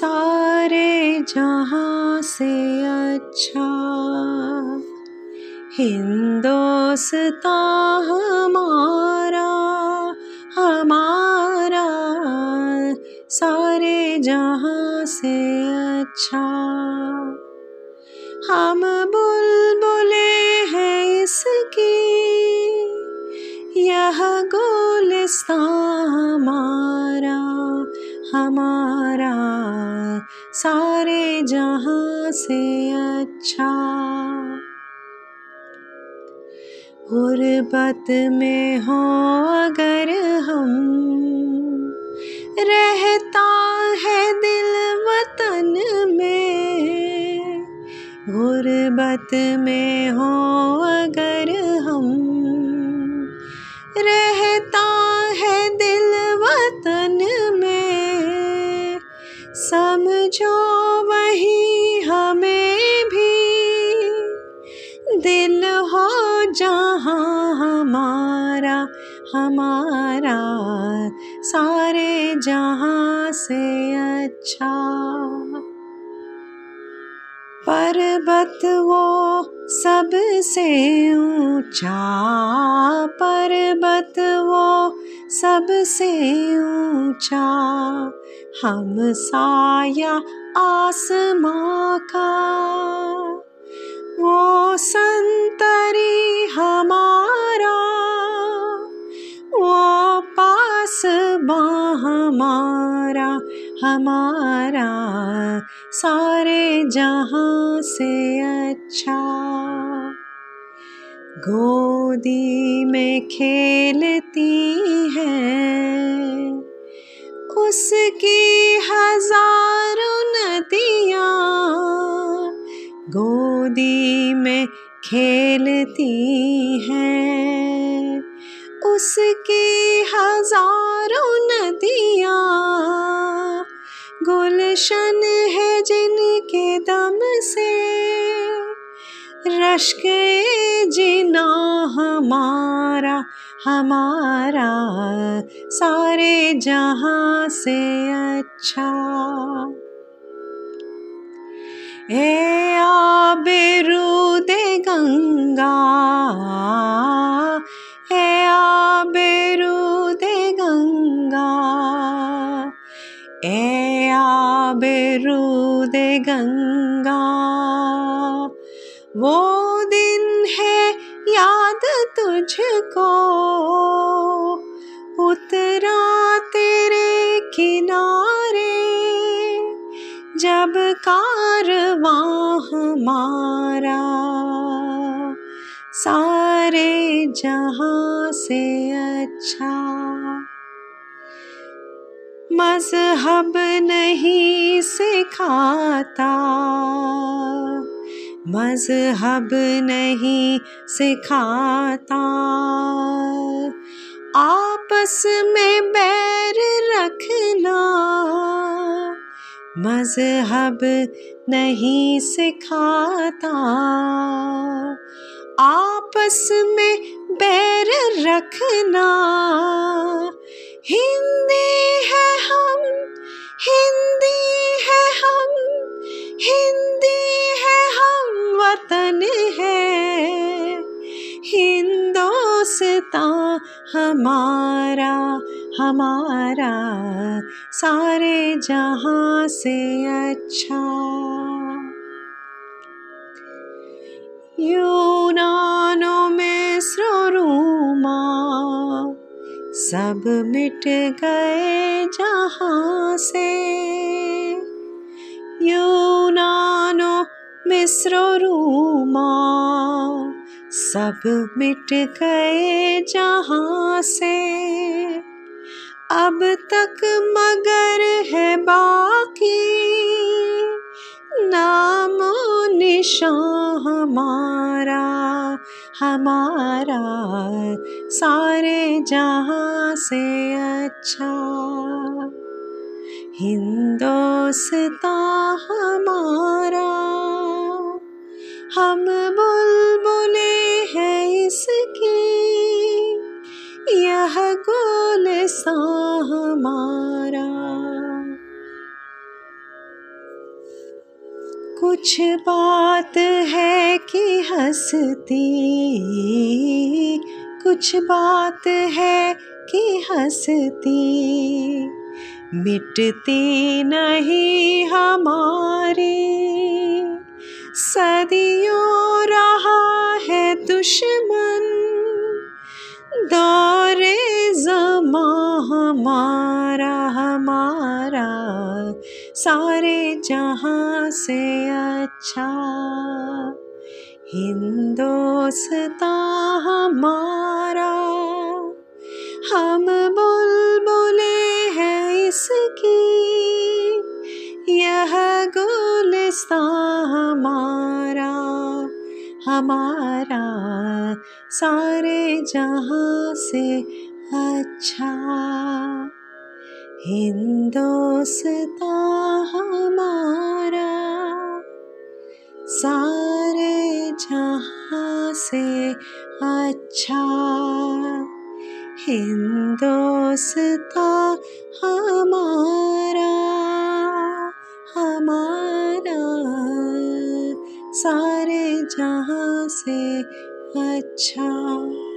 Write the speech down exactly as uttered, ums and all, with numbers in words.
सारे जहाँ से अच्छा हिंदोस्तां हमारा हमारा सारे जहाँ से अच्छा। हम बुलबुले हैं इसकी यह गुलिस्तां हमारा हमारा सारे जहाँ से अच्छा। गुरबत में हो अगर हम रहता है दिल वतन में, गुरबत में हो अगर हम रहता है दिल वतन में, समझो वही हमें भी दिल हो जहाँ हमारा हमारा सारे जहाँ से अच्छा। पर्वत वो सबसे ऊंचा, पर्वत वो सबसे ऊंचा, हम साया आसमां का, वो संतरी हमारा, वो पासबा हमारा हमारा सारे जहाँ से अच्छा। गोदी में खेलती है उसकी हजारों नदियाँ, गोदी में खेलती हैं उसकी हजारों नदियाँ, गुलशन है जिनके दम से, रश्क-ए-जिना हमारा हमारा सारे जहाँ से अच्छा। ए आबरूदे गंगा, ए आबरूदे गंगा, ए आबरूदे गंगा, वो दिन है याद तुझको उतरा तेरे किनारे, जब कारवां हमारा सारे जहाँ से अच्छा। मजहब नहीं सिखाता, मजहब नहीं सिखाता, आपस में बैर रखना, मजहब नहीं सिखाता, आपस में बैर रखना, हिंदी है हम, हिंदी है हम, हिंदी है हम, वतन है हिंदोस्तां हमारा हमारा सारे जहाँ से अच्छा। यूनानों में स्रोरुमा सब मिट गए जहाँ से, यूनानों मिस्रोरुमा सब मिट गए जहाँ से, अब तक मगर है बाकी नामो निशां हमारा हमारा सारे जहाँ से अच्छा। हिंदोस्तां हमारा, हम बुलबुले हैं इसकी यह गुलिस्तां हमारा। कुछ बात है कि हंसती, कुछ बात है कि हंसती, मिटती नहीं हमारी। सदियों रहा है दुश्मन दौरे ज़मा हमारा, हमारा सारे जहाँ से अच्छा हिंदोस्ता हमारा। हम बुलबुले हैं इसकी, यह गुलस्ता हमारा, हमारा सारे जहाँ से अच्छा हिंदोस्ता हमारा, सारे जहाँ से अच्छा हिंदोस्ता हमारा, हमारा सारे जहाँ से अच्छा।